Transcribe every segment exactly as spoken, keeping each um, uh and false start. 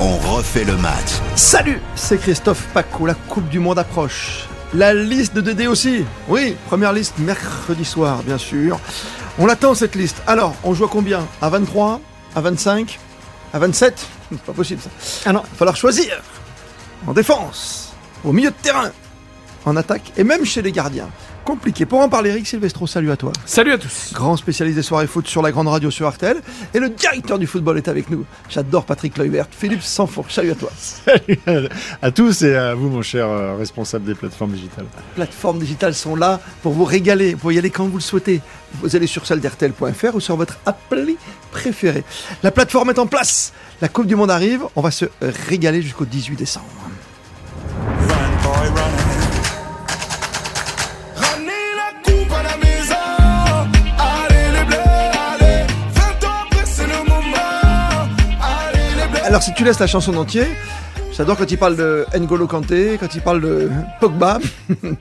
On refait le match. Salut, c'est Christophe Pacaud, la Coupe du monde approche. La liste de Dédé aussi. Oui, première liste mercredi soir, bien sûr. On l'attend cette liste. Alors, on joue à combien ? À vingt-trois ? À vingt-cinq ? À vingt-sept ? C'est pas possible ça. Ah non, il va falloir choisir. En défense, au milieu de terrain, en attaque et même chez les gardiens. Compliqué. Pour en parler, Eric Silvestro, salut à toi. Salut à tous. Grand spécialiste des soirées foot sur la grande radio sur R T L. Et le directeur du football est avec nous. J'adore Patrick Loibert. Philippe Sanfourche, salut à toi. Salut à tous et à vous, mon cher responsable des plateformes digitales. Les plateformes digitales sont là pour vous régaler. Vous pouvez y aller quand vous le souhaitez. Vous allez sur celle d'R T L point F R ou sur votre appli préférée. La plateforme est en place. La Coupe du monde arrive. On va se régaler jusqu'au dix-huit décembre. Alors si tu laisses la chanson d'entier, j'adore quand il parle de N'Golo Kanté, quand il parle de Pogba, il va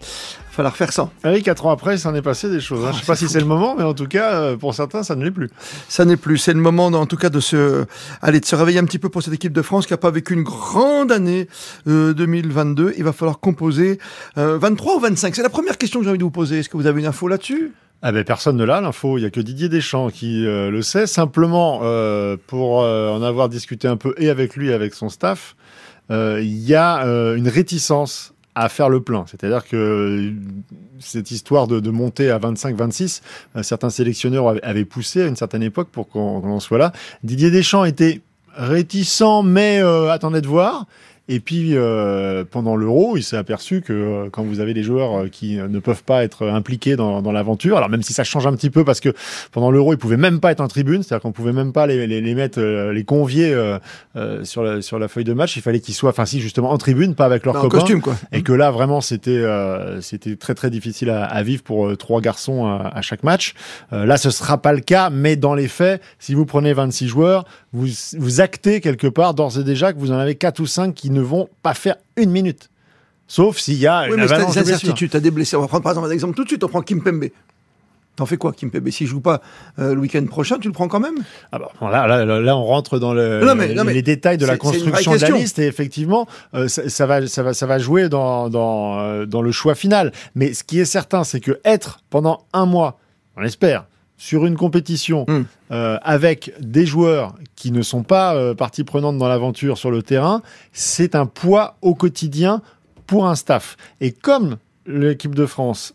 falloir faire ça. Oui, quatre ans après, il s'en est passé des choses. Oh, hein. Je ne sais pas fou. si c'est le moment, mais en tout cas, pour certains, ça ne l'est plus. Ça n'est plus. C'est le moment, en tout cas, de se, allez, de se réveiller un petit peu pour cette équipe de France qui n'a pas vécu une grande année euh, deux mille vingt-deux. Il va falloir composer euh, vingt-trois ou vingt-cinq. C'est la première question que j'ai envie de vous poser. Est-ce que vous avez une info là-dessus ? Ah ben personne ne l'a l'info, il y a que Didier Deschamps qui euh, le sait. Simplement, euh, pour euh, en avoir discuté un peu et avec lui et avec son staff, euh, il y a euh, une réticence à faire le plein. C'est-à-dire que cette histoire de, de monter à vingt-cinq vingt-six, euh, certains sélectionneurs avaient poussé à une certaine époque pour qu'on, qu'on en soit là. Didier Deschamps était réticent, mais euh, attendait de voir. Et puis, euh, pendant l'Euro, il s'est aperçu que euh, quand vous avez des joueurs euh, qui ne peuvent pas être impliqués dans, dans l'aventure, alors même si ça change un petit peu parce que pendant l'Euro, ils pouvaient même pas être en tribune, c'est-à-dire qu'on pouvait même pas les, les, les mettre, euh, les convier euh, euh, sur, la, sur la feuille de match, il fallait qu'ils soient, enfin si, justement en tribune, pas avec leurs copains. En costume, quoi. Et que là, vraiment, c'était, euh, c'était très très difficile à, à vivre pour euh, trois garçons à, à chaque match. Euh, là, ce sera pas le cas, mais dans les faits, si vous prenez vingt-six joueurs, vous, vous actez quelque part d'ores et déjà que vous en avez quatre ou cinq qui ne vont pas faire une minute. Sauf s'il y a oui, une avalanche de blessures. Oui, mais t'as des incertitudes, t'as des blessés. On va prendre par exemple un exemple tout de suite, on prend Kimpembe. T'en fais quoi, Kimpembe ? S'il joue pas euh, le week-end prochain, tu le prends quand même ? Ah bah, là, là, là, on rentre dans le, non, mais, non, mais, les détails de la construction de la liste et effectivement, euh, ça, ça, va, ça, va, ça va jouer dans, dans, euh, dans le choix final. Mais ce qui est certain, c'est que être pendant un mois, on l'espère, sur une compétition mmh. euh, avec des joueurs qui ne sont pas euh, partie prenante dans l'aventure sur le terrain, c'est un poids au quotidien pour un staff. Et comme l'équipe de France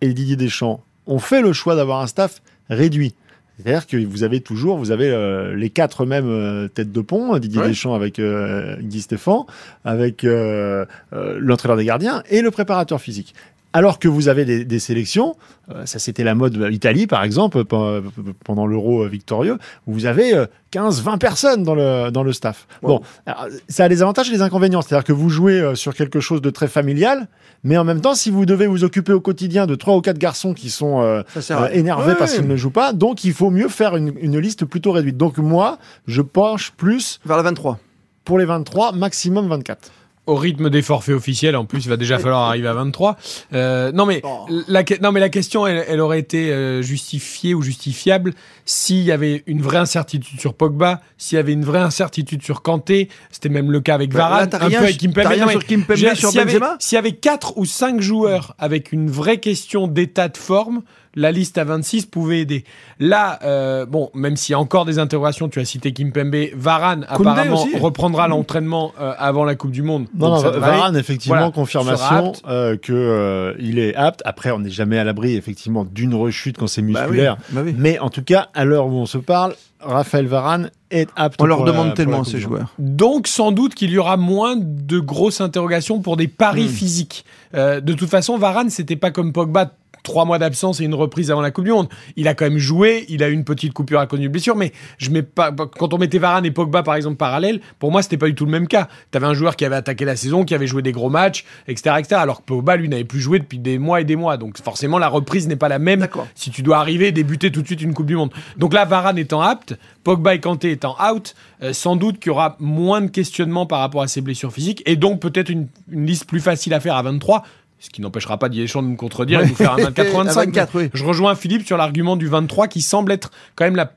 et Didier Deschamps ont fait le choix d'avoir un staff réduit, c'est-à-dire que vous avez toujours, vous avez euh, les quatre mêmes euh, têtes de pont, Didier ouais. Deschamps avec euh, Guy Stéphane, avec euh, euh, l'entraîneur des gardiens et le préparateur physique. Alors que vous avez des, des sélections, euh, ça c'était la mode Italie par exemple, p- pendant l'Euro victorieux, où vous avez euh, quinze vingt personnes dans le, dans le staff. Wow. Bon, alors, ça a des avantages et des inconvénients, c'est-à-dire que vous jouez euh, sur quelque chose de très familial, mais en même temps, si vous devez vous occuper au quotidien de trois ou quatre garçons qui sont euh, euh, énervés ouais. parce qu'ils ne jouent pas, donc il faut mieux faire une, une liste plutôt réduite. Donc moi, je penche plus... vers la vingt-trois. Pour les vingt-trois, maximum vingt-quatre. Au rythme des forfaits officiels, en plus, il va déjà falloir arriver à vingt-trois. Euh, non, mais oh. la, non, mais la question, elle, elle aurait été justifiée ou justifiable s'il y avait une vraie incertitude sur Pogba, s'il y avait une vraie incertitude sur Kanté. C'était même le cas avec Varane, là, un rien, peu avec Kimpembe. Rien mais, sur Kimpembe, sur s'il, y avait, s'il y avait quatre ou cinq joueurs avec une vraie question d'état de forme, la liste à vingt-six pouvait aider. Là, euh, bon, même s'il y a encore des interrogations, tu as cité Kimpembe, Varane Koundé apparemment aussi. reprendra l'entraînement euh, avant la Coupe du monde. Non, non Varane, effectivement, voilà, confirmation euh, qu'il euh, est apte. Après, on n'est jamais à l'abri, effectivement, d'une rechute quand c'est musculaire. Bah oui, bah oui. Mais en tout cas, à l'heure où on se parle, Raphaël Varane est apte. On leur demande la, tellement, ces joueurs. Donc, sans doute qu'il y aura moins de grosses interrogations pour des paris mmh. physiques. Euh, de toute façon, Varane, c'était pas comme Pogba. Trois mois d'absence et une reprise avant la Coupe du monde. Il a quand même joué, il a eu une petite coupure à cause d'une blessure, mais je mets pas, quand on mettait Varane et Pogba, par exemple, parallèles, pour moi, c'était pas du tout le même cas. T'avais un joueur qui avait attaqué la saison, qui avait joué des gros matchs, et cetera, et cetera, alors que Pogba, lui, n'avait plus joué depuis des mois et des mois. Donc, forcément, la reprise n'est pas la même. D'accord. Si tu dois arriver et débuter tout de suite une Coupe du monde. Donc là, Varane étant apte, Pogba et Kanté étant out, euh, sans doute qu'il y aura moins de questionnements par rapport à ses blessures physiques, et donc peut-être une, une liste plus facile à faire à vingt-trois. Ce qui n'empêchera pas Didier Deschamps de me contredire et de nous faire un quatre-vingt-cinq. vingt-quatre, oui. Je rejoins Philippe sur l'argument du vingt-trois qui semble être quand même la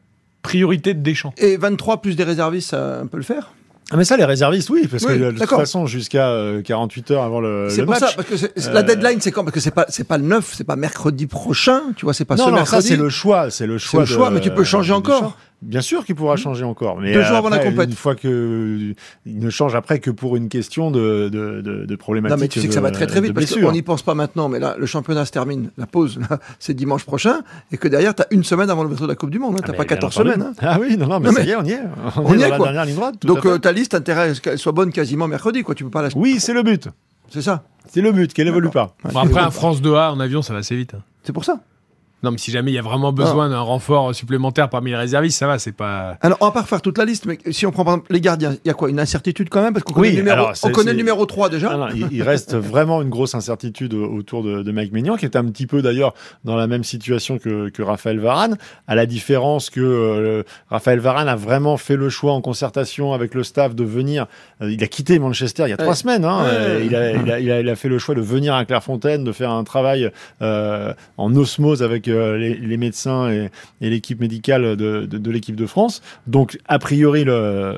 priorité de Deschamps. Et vingt-trois plus des réservistes, ça peut le faire ? Ah mais ça, les réservistes, oui, parce oui, que de d'accord. toute façon, jusqu'à euh, quarante-huit heures avant le, c'est le match. C'est pour ça, parce que c'est, euh... la deadline, c'est quand ? Parce que c'est pas, c'est pas le neuf, c'est pas mercredi prochain, tu vois, c'est pas non, ce non, mercredi. Non, ça, c'est le choix, c'est le choix. C'est le choix, de, mais tu peux changer euh, encore. Bien sûr qu'il pourra changer encore, mais deux jours avant la compète. Une fois que il ne change après que pour une question de de, de, de problématique. Non mais tu sais que ça va très très vite parce qu'on n'y pense pas maintenant, mais là le championnat se termine, la pause là, c'est dimanche prochain et que derrière t'as une semaine avant le retour de la Coupe du Monde, hein, t'as ah pas quatorze semaines. Hein. Ah oui non non mais, non, mais ça y est on y est, on, on y est dans la dernière ligne droite. Donc euh, ta liste intéresse qu'elle soit bonne quasiment mercredi quoi, tu peux pas la. Oui c'est le but, c'est ça, c'est le but qu'elle évolue pas. Bon, après un France deux A en avion ça va assez vite. Hein. C'est pour ça. Non, mais si jamais il y a vraiment besoin ah. d'un renfort supplémentaire parmi les réservistes, ça va, c'est pas... Alors, on va pas refaire toute la liste, mais si on prend par exemple les gardiens, il y a quoi ? Une incertitude quand même ? Parce qu'on connaît, oui, le, numéro, alors, on connaît le numéro trois déjà. Ah, non, il, il reste vraiment une grosse incertitude autour de, de Mike Maignan, qui est un petit peu d'ailleurs dans la même situation que, que Raphaël Varane, à la différence que euh, Raphaël Varane a vraiment fait le choix en concertation avec le staff de venir... Euh, il a quitté Manchester il y a ouais. trois semaines. Hein, ouais. euh, il, a, il, a, il, a, il a fait le choix de venir à Clairefontaine, de faire un travail euh, en osmose avec... Les, les médecins et, et l'équipe médicale de, de, de l'équipe de France. Donc, a priori, le,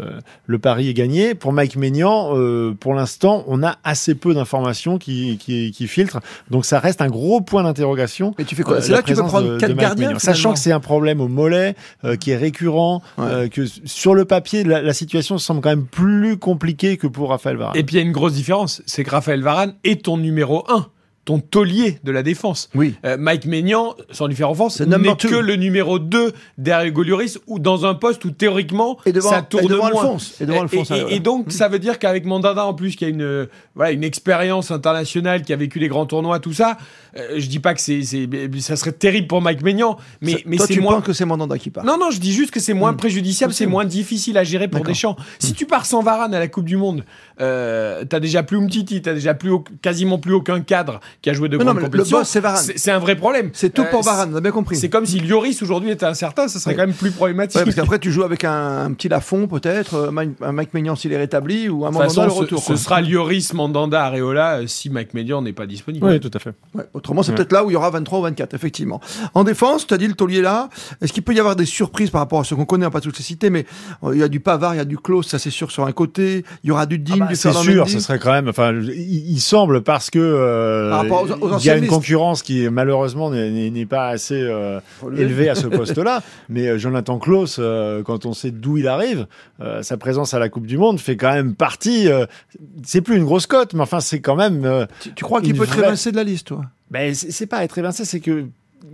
le pari est gagné. Pour Mike Maignan, euh, pour l'instant, on a assez peu d'informations qui, qui, qui filtrent. Donc, ça reste un gros point d'interrogation. Mais tu fais quoi ? C'est là que tu peux prendre quatre gardiens, sachant que c'est un problème au mollet, euh, qui est récurrent, ouais. euh, que sur le papier, la, la situation semble quand même plus compliquée que pour Raphaël Varane. Et puis, il y a une grosse différence, c'est que Raphaël Varane est ton numéro un. Ton taulier de la défense. Oui. Euh, Mike Maignan, sans lui faire offense, n'est que le numéro deux derrière Hugo Lloris, ou dans un poste où théoriquement et devant, ça tourne et devant moins. Alphonse. Et, devant Alphonse, et, et, et, et donc mmh. ça veut dire qu'avec Mandanda en plus, qui a une euh, voilà une expérience internationale, qui a vécu les grands tournois, tout ça. Euh, je dis pas que c'est, c'est ça serait terrible pour Mike Maignan, mais ça, mais toi, c'est tu moins penses que c'est Mandanda qui part. Non non, je dis juste que c'est moins mmh. préjudiciable, c'est, c'est moins difficile à gérer pour D'accord. Deschamps. Mmh. Si tu pars sans Varane à la Coupe du Monde, euh, t'as déjà plus Umtiti, t'as déjà plus au, quasiment plus aucun cadre. Qui a joué de grandes non, non, compétitions. Le boss, c'est Varane. C'est, c'est un vrai problème. C'est tout pour euh, Varane, on a bien compris. C'est comme si Lloris aujourd'hui était incertain, ça serait ouais. quand même plus problématique. Ouais, parce qu'après, tu joues avec un, un petit Lafond, peut-être, un Mike Maignan s'il est rétabli, ou un Mandanda façon, le retour. Ce, ce sera Lloris, Mandanda, Areola, si Mike Maignan n'est pas disponible. Oui, tout à fait. Ouais, autrement, c'est ouais. peut-être là où il y aura vingt-trois ou vingt-quatre, effectivement. En défense, tu as dit le taulier là. Est-ce qu'il peut y avoir des surprises par rapport à ce qu'on connaît, on pas toutes les cités, mais il y a du Pavard, il y a du Klose, ça c'est sûr, sur un côté. Il y aura du Digne, ah bah, du Ferland Mendy. C'est sûr, ça serait quand même. Enfin, il semble parce que. Euh, ah, Aux, aux il y a une listes. concurrence qui malheureusement n'est, n'est pas assez euh, élevée à ce poste-là, mais Jonathan Klose, euh, quand on sait d'où il arrive, euh, sa présence à la Coupe du Monde fait quand même partie, euh, c'est plus une grosse cote, mais enfin c'est quand même... Euh, tu, tu crois qu'il peut vraie... être évincé de la liste, toi ? Ben, c'est, c'est pas être évincé, c'est que...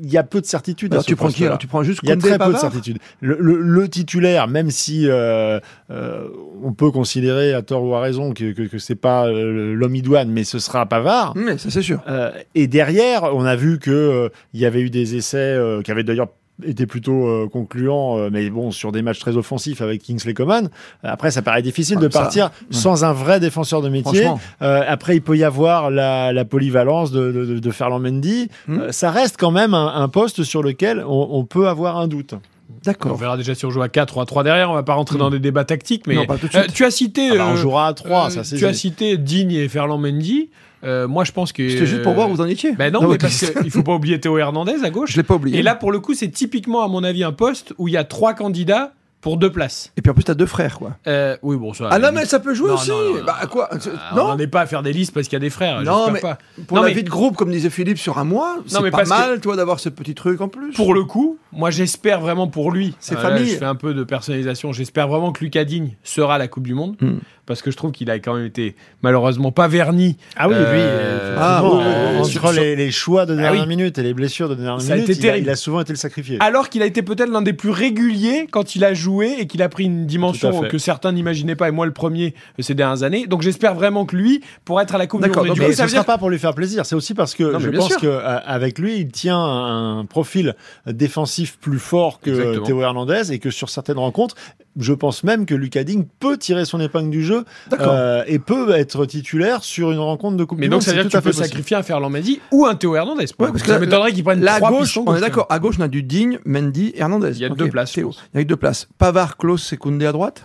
Il y a peu de certitude. Alors, tu prends qui ? Alors, tu prends juste Koundé. Il y a très Pavard. peu de certitude. Le, le, le titulaire, même si euh, euh, on peut considérer à tort ou à raison que, que, que c'est pas euh, l'homme idoine, mais ce sera Pavard. Mais ça c'est sûr. Euh, et derrière, on a vu que euh, y avait eu des essais euh, qui avaient d'ailleurs était plutôt euh, concluant, euh, mais bon, sur des matchs très offensifs avec Kingsley Coman. Après, ça paraît difficile ouais, de partir ça, ouais. sans un vrai défenseur de métier. Euh, après, il peut y avoir la, la polyvalence de, de, de Ferland Mendy. Hum. Euh, ça reste quand même un, un poste sur lequel on, on peut avoir un doute. D'accord. On verra déjà si on joue à quatre ou à trois derrière. On va pas rentrer mmh. dans des débats tactiques, mais non, pas tout de suite. Euh, tu as cité. Ah bah on jouera à trois. Euh, ça, c'est tu as cité Digne et Ferland Mendy. Euh, moi, je pense que. C'était juste pour voir où vous en étiez. Ben non, non mais parce qu'il faut pas oublier Théo Hernandez à gauche. Je l'ai pas oublié. Et là, pour le coup, c'est typiquement, à mon avis, un poste où il y a trois candidats pour deux places. Et puis en plus, t'as deux frères, quoi. Euh, oui, bon, ça. Ah non, mais ça peut jouer non, aussi. Non, non, bah quoi ah, non. On n'en est pas à faire des listes parce qu'il y a des frères. Non, mais pas. pour non, la mais... vie de groupe, comme disait Philippe, sur un mois, c'est non, pas mal, toi, d'avoir ce petit truc en plus. Pour le coup, moi, j'espère vraiment pour lui. C'est euh, famille. Là, je fais un peu de personnalisation. J'espère vraiment que Lucas Digne sera à la Coupe du Monde. Hmm. Parce que je trouve qu'il a quand même été malheureusement pas verni. Ah oui, euh, lui. Euh, ah, bon, euh, entre sur... les, les choix de dernière ah, oui. minute et les blessures de dernière ça minute, a été il, a, il a souvent été le sacrifié. Alors qu'il a été peut-être l'un des plus réguliers quand il a joué et qu'il a pris une dimension que certains n'imaginaient pas, et moi le premier, ces dernières années. Donc j'espère vraiment que lui, pour être à la Coupe du Monde. D'accord, donc mais ça ne dire... sera pas pour lui faire plaisir. C'est aussi parce que non, je pense qu'avec lui, il tient un profil défensif plus fort que Exactement. Théo Hernandez, et que sur certaines rencontres, je pense même que Lucas Digne peut tirer son épingle du jeu. Euh, et peut être titulaire sur une rencontre de Coupe du Monde. Mais donc ça veut dire que tu peux sacrifier un Ferland Mendy ou un Théo Hernandez. Ouais, parce que ça m'étonnerait qu'ils prennent la gauche. On est d'accord. À gauche, on a du Digne, Mendy, Hernandez. Il y a okay. deux places. Théo. Il y a deux places. Pavard, Klose et Koundé à droite.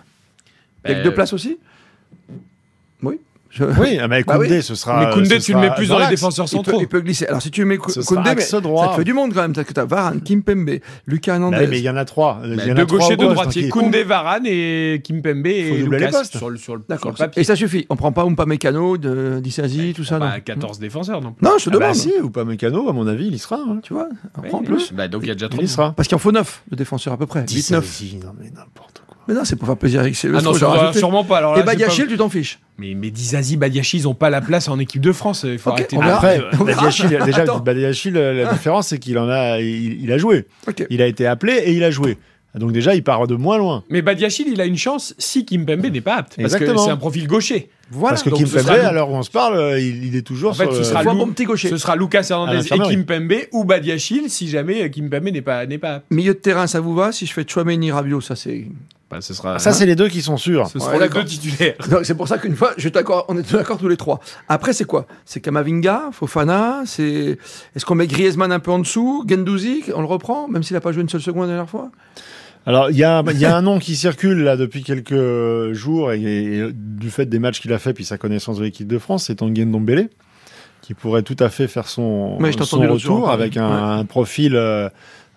Il y a euh... deux places aussi. Oui. Je... Oui, mais Koundé, bah oui. ce sera. Mais Koundé, tu le mets plus dans, dans les défenseurs centraux. Il peut, il peut glisser. Alors, si tu mets Koundé, ça te fait du monde quand même. T'as que t'as Varane, Kimpembe, Lucas Hernandez. Mais il y en a trois. Bah, de gaucher, de droitier. Koundé, Varane et Kimpembe et Lucas sur le sur le D'accord. Sur le papier. Et ça suffit. On prend pas Upamecano, de Disasi, tout ça. Pas quatorze défenseurs, non. Non, je te demande. Si Upamecano, à mon avis, il y sera. Tu vois. En plus. Donc il y a déjà trois. Parce qu'il en faut neuf de défenseurs à peu près. dix-neuf. Non mais n'importe quoi. Mais non, c'est pour faire plaisir. Ah non, sûrement pas. Alors là. Et Badiachil, tu t'en fiches. Mais, mais Dizazi, Badiachil, ils n'ont pas la place en équipe de France. Il faut okay, arrêter. Après, Badiachil, déjà, Badiachil, la différence, c'est qu'il en a, il, il a joué. Okay. Il a été appelé et il a joué. Donc déjà, il part de moins loin. Mais Badiachil, il a une chance si Kimpembe n'est pas apte. Parce Exactement. que c'est un profil gaucher. Voilà. Parce que donc Kimpembe, à l'heure où on se parle, il, il est toujours en sur fait, ce, le... sera Lou... petit gaucher. ce sera Lucas Hernandez et Kimpembe oui. ou Badiachil si jamais Kimpembe n'est pas, n'est pas apte. Milieu de terrain, ça vous va? Si je fais Tchouaméni, Rabiot, ça c'est... Ben, ce sera, ça, hein. c'est les deux qui sont sûrs. Ce seront ouais, les deux titulaires. Donc, c'est pour ça qu'une fois, je t'accorde, on est d'accord tous les trois. Après, c'est quoi? C'est Kamavinga, Fofana, c'est... Est-ce qu'on met Griezmann un peu en dessous? Guendouzi, on le reprend, même s'il n'a pas joué une seule seconde la dernière fois? Alors, il y a, y a un nom qui circule là depuis quelques jours, et, et, et du fait des matchs qu'il a fait, puis sa connaissance de l'équipe de France, c'est Tanguy Ndombélé, qui pourrait tout à fait faire son, son retour avec un, ouais. un profil... Euh,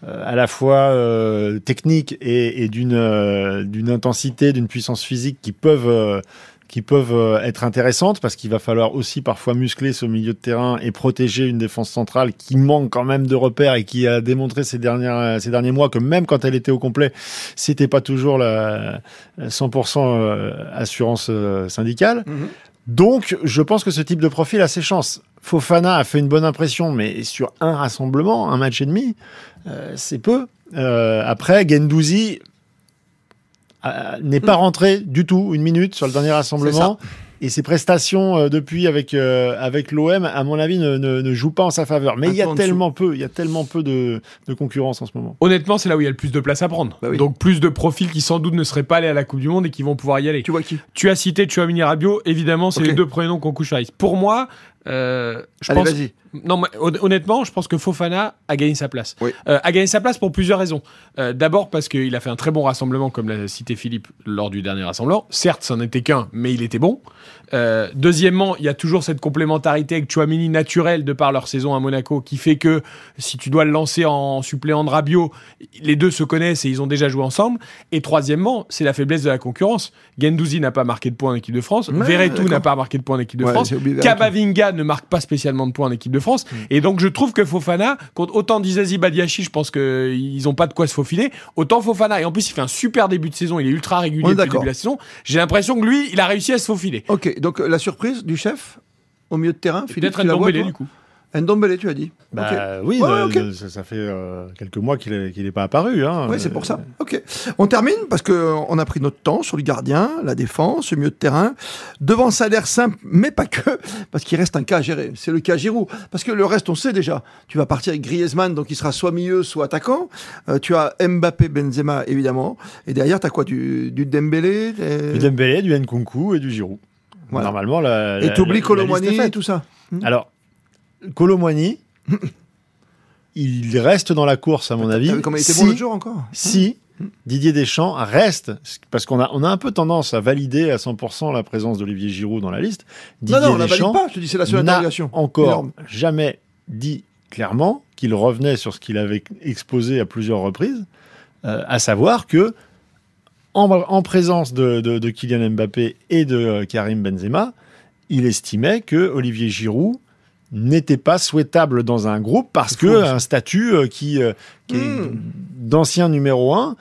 Euh, à la fois euh, technique et, et d'une, euh, d'une intensité, d'une puissance physique qui peuvent, euh, qui peuvent euh, être intéressantes, parce qu'il va falloir aussi parfois muscler ce milieu de terrain et protéger une défense centrale qui manque quand même de repères et qui a démontré ces, dernières, ces derniers mois que même quand elle était au complet, c'était pas toujours la cent pour cent assurance syndicale. Mmh. Donc, je pense que ce type de profil a ses chances. Fofana a fait une bonne impression, mais sur un rassemblement, un match et demi, euh, c'est peu. Euh, après, Guendouzi euh, n'est pas rentré du tout une minute sur le dernier rassemblement. Et ses prestations euh, depuis avec, euh, avec l'O M, à mon avis, ne, ne, ne jouent pas en sa faveur. Mais il y a tellement peu, il y a tellement peu de, de concurrence en ce moment. Honnêtement, c'est là où il y a le plus de place à prendre. Bah oui. Donc plus de profils qui sans doute ne seraient pas allés à la Coupe du Monde et qui vont pouvoir y aller. Tu vois qui? Tu as cité Tchouaméni, Rabiot, évidemment, c'est okay. les deux premiers noms qu'on couche à risque. Pour moi... Euh, je Allez, pense... vas-y. Non, mais honnêtement, je pense que Fofana a gagné sa place. Oui. Euh, a gagné sa place pour plusieurs raisons. Euh, d'abord parce qu'il a fait un très bon rassemblement, comme l'a cité Philippe lors du dernier rassemblement. Certes, ça n'était qu'un, mais il était bon. Euh, deuxièmement, il y a toujours cette complémentarité avec Tchouaméni naturelle de par leur saison à Monaco, qui fait que si tu dois le lancer en suppléant de Rabiot, les deux se connaissent et ils ont déjà joué ensemble. Et troisièmement, c'est la faiblesse de la concurrence. Guendouzi n'a pas marqué de points en équipe de France, ouais, Verretou n'a pas marqué de points en équipe de ouais, France, Kamavinga ne marque pas spécialement de points en équipe de France. Mmh. Et donc je trouve que Fofana, contre autant Dizazi, Badiachil, je pense qu'ils n'ont pas de quoi se faufiler, autant Fofana, et en plus il fait un super début de saison, il est ultra régulier depuis le début de la saison, j'ai l'impression que lui, il a réussi à se faufiler. Ok. Donc la surprise du chef au milieu de terrain, Philippe, peut-être Ndombélé du coup. Ndombélé, tu as dit. Bah, okay. Oui, ouais, le, okay. le, ça, ça fait euh, quelques mois qu'il n'est pas apparu. Hein. Oui, c'est pour ça. Ok. On termine parce qu'on a pris notre temps sur le gardien, la défense, le milieu de terrain. Devant, ça a l'air simple, mais pas que, parce qu'il reste un cas à gérer. C'est le cas Giroud. Parce que le reste, on sait déjà. Tu vas partir avec Griezmann, donc il sera soit milieu, soit attaquant. Euh, tu as Mbappé, Benzema, évidemment. Et derrière, tu as quoi? Du, du Dembélé des... Du Dembélé, du Nkunku et du Giroud. Voilà. Normalement, la, la, et tu oublies Kolo Muani et tout ça. Alors, Kolo Muani, il reste dans la course, à mon Peut-être, avis. Comme il était si, bon l'autre jour encore. Si Didier Deschamps reste, parce qu'on a, on a un peu tendance à valider à cent pour cent la présence d'Olivier Giroud dans la liste. Didier non, non, on ne la valide pas. Je te dis, c'est la seule interrogation. Encore énorme. Jamais dit clairement qu'il revenait sur ce qu'il avait exposé à plusieurs reprises, euh, à savoir que En, en présence de, de, de Kylian Mbappé et de Karim Benzema, il estimait que Olivier Giroud n'était pas souhaitable dans un groupe parce que un statut qui, qui mmh. d'ancien numéro un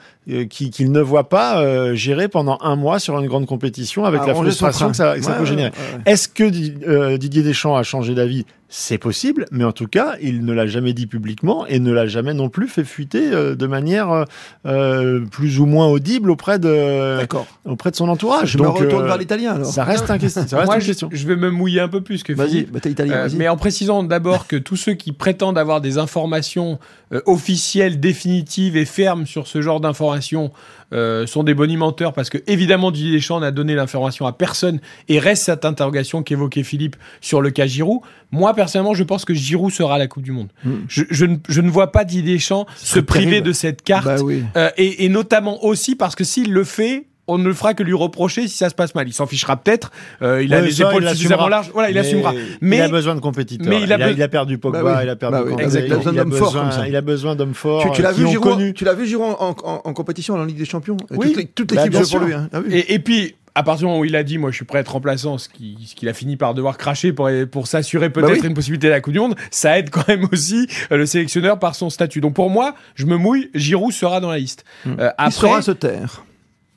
qu'il qui ne voit pas euh, gérer pendant un mois sur une grande compétition avec ah, la frustration que ça, que ouais, ça peut générer. Ouais, ouais. Est-ce que euh, Didier Deschamps a changé d'avis? C'est possible, mais en tout cas, il ne l'a jamais dit publiquement et ne l'a jamais non plus fait fuiter euh, de manière euh, plus ou moins audible auprès de, D'accord. auprès de son entourage. Je Donc, me retourne euh, vers l'italien alors. Ça reste, un que- ça reste Moi, une question. Je vais me mouiller un peu plus que Vas-y, bah, t'es italien, euh, vas-y. Mais en précisant d'abord que tous ceux qui prétendent avoir des informations euh, officielles, définitives et fermes sur ce genre d'informations euh, sont des bonimenteurs parce que, évidemment, Didier Deschamps n'a donné l'information à personne et reste cette interrogation qu'évoquait Philippe sur le cas Giroud. Moi, personnellement, je pense que Giroud sera à la Coupe du Monde. Mmh. Je, je, ne, je ne vois pas Didier Deschamps se priver terrible. de cette carte. Bah oui. euh, et, et notamment aussi parce que s'il le fait, on ne le fera que lui reprocher si ça se passe mal. Il s'en fichera peut-être, euh, il ouais, a les ça, épaules suffisamment larges, voilà, il mais assumera. Mais il a besoin de compétiteurs. Mais il, a il, a, be... il a perdu Pogba, bah oui. il a perdu bah oui. Koundé, il, il, il a besoin, il a besoin d'hommes forts. Tu, tu l'as vu Giroud, connu... tu l'as vu Giroud en, en, en, en compétition en Ligue des Champions. Oui. Toute, toute l'équipe joue pour lui. Hein. Et, et puis. À partir du moment où il a dit, moi je suis prêt à être remplaçant, ce qu'il, ce qu'il a fini par devoir cracher pour, pour s'assurer peut-être bah oui. une possibilité de la Coupe du Monde, ça aide quand même aussi euh, le sélectionneur par son statut. Donc pour moi, je me mouille, Giroud sera dans la liste. Mmh. Euh, après, il saura se taire.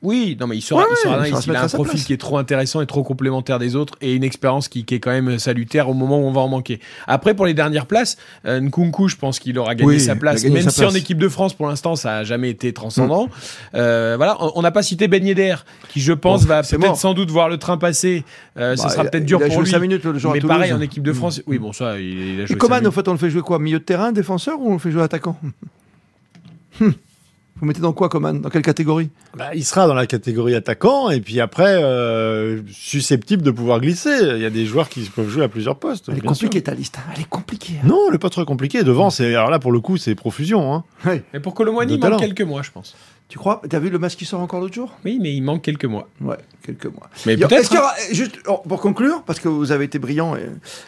Oui, non mais il sera, ouais, il sera, ouais, il sera il, il a un profil place. qui est trop intéressant et trop complémentaire des autres et une expérience qui, qui est quand même salutaire au moment où on va en manquer. Après, pour les dernières places, euh, Nkunku, je pense qu'il aura gagné oui, sa place, gagné même sa si place. En équipe de France, pour l'instant, ça n'a jamais été transcendant. Mmh. Euh, voilà, on n'a pas cité Ben Yedder, qui je pense bon, va peut-être mort. sans doute voir le train passer. Euh, bah, ça sera il, peut-être il dur il pour lui. Minutes, le mais pareil, en équipe de France, mmh. oui, bon ça, il, il a joué. Coman, en fait, on le fait jouer quoi ? Milieu de terrain, défenseur ou on le fait jouer attaquant ? Vous mettez dans quoi, Coman ? Dans quelle catégorie ? Bah, il sera dans la catégorie attaquant, et puis après, euh, susceptible de pouvoir glisser. Il y a des joueurs qui peuvent jouer à plusieurs postes. Elle est compliquée, ta liste. Elle est compliquée. Hein. Non, elle n'est pas trop compliquée. Devant, c'est... alors là, pour le coup, c'est profusion. Hein. Ouais. Mais pour Kolo Muani, il manque quelques mois, je pense. Tu crois ? T'as vu le match qui sort encore l'autre jour ? Oui, mais il manque quelques mois. Ouais, quelques mois. Mais a, peut-être. Hein. Aura, juste pour conclure, parce que vous avez été brillant et,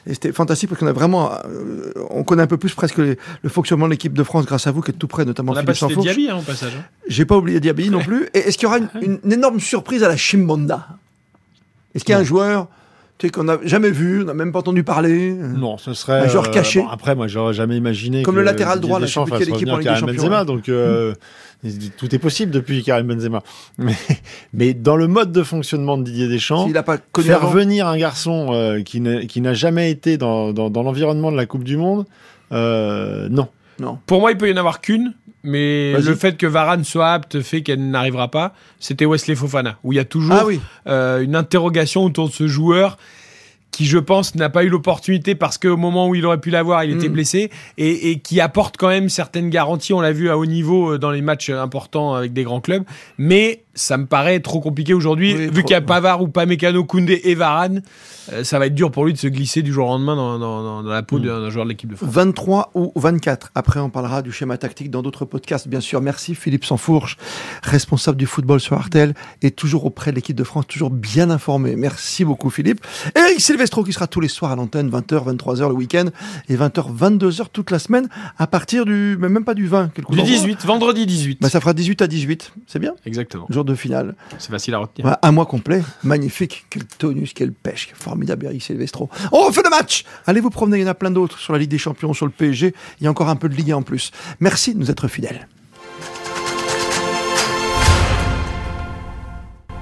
et c'était fantastique parce qu'on a vraiment, euh, on connaît un peu plus presque les, le fonctionnement de l'équipe de France grâce à vous qui êtes tout près, notamment Philippe Sanfourche. On a pas cité Diaby hein, au passage. Hein. J'ai pas oublié Diaby ouais. non plus. Et est-ce qu'il y aura une, une, une énorme surprise à la Chimbanda ? Est-ce qu'il y a non. un joueur tu sais, qu'on n'a jamais vu, on n'a même pas entendu parler. Non, ce serait un joueur caché. Euh, bon, après, moi, j'aurais jamais imaginé. Comme que le latéral droit, là, je sais plus quelle équipe en Ligue des Champions. Benzema, donc euh, tout est possible depuis Karim Benzema. Mais, mais dans le mode de fonctionnement de Didier Deschamps, il a pas connu faire avant. venir un garçon euh, qui, ne, qui n'a jamais été dans, dans, dans l'environnement de la Coupe du Monde, euh, non. non. Pour moi, il peut y en avoir qu'une. Mais Vas-y. le fait que Varane soit apte fait qu'elle n'arrivera pas, c'était Wesley Fofana, où il y a toujours ah oui. euh, une interrogation autour de ce joueur qui, je pense, n'a pas eu l'opportunité parce qu'au moment où il aurait pu l'avoir, il était mmh. blessé et, et qui apporte quand même certaines garanties. On l'a vu à haut niveau dans les matchs importants avec des grands clubs. Mais ça me paraît trop compliqué aujourd'hui. Oui, vu trop, qu'il y a Pavard ouais. ou Pamecano, Koundé et Varane, euh, ça va être dur pour lui de se glisser du jour au lendemain dans, dans, dans, dans la peau mmh. d'un joueur de l'équipe de France. vingt-trois ou vingt-quatre. Après, on parlera du schéma tactique dans d'autres podcasts, bien sûr. Merci Philippe Sanfourche, responsable du football sur R T L et toujours auprès de l'équipe de France, toujours bien informé. Merci beaucoup Philippe. Eric Silvestro qui sera tous les soirs à l'antenne, vingt heures, vingt-trois heures le week-end et vingt heures, vingt-deux heures toute la semaine à partir du... même pas du vingt. Du dix-huit, vendredi dix-huit. Bah, ça fera dix-huit à dix-huit, c'est bien ? Exactement. Jour de finale. C'est facile à retenir. Bah, un mois complet, magnifique, quel tonus, quelle pêche, formidable Eric Silvestro. On refait le match ! Allez vous promener, il y en a plein d'autres sur la Ligue des Champions, sur le P S G, il y a encore un peu de Ligue un en plus. Merci de nous être fidèles.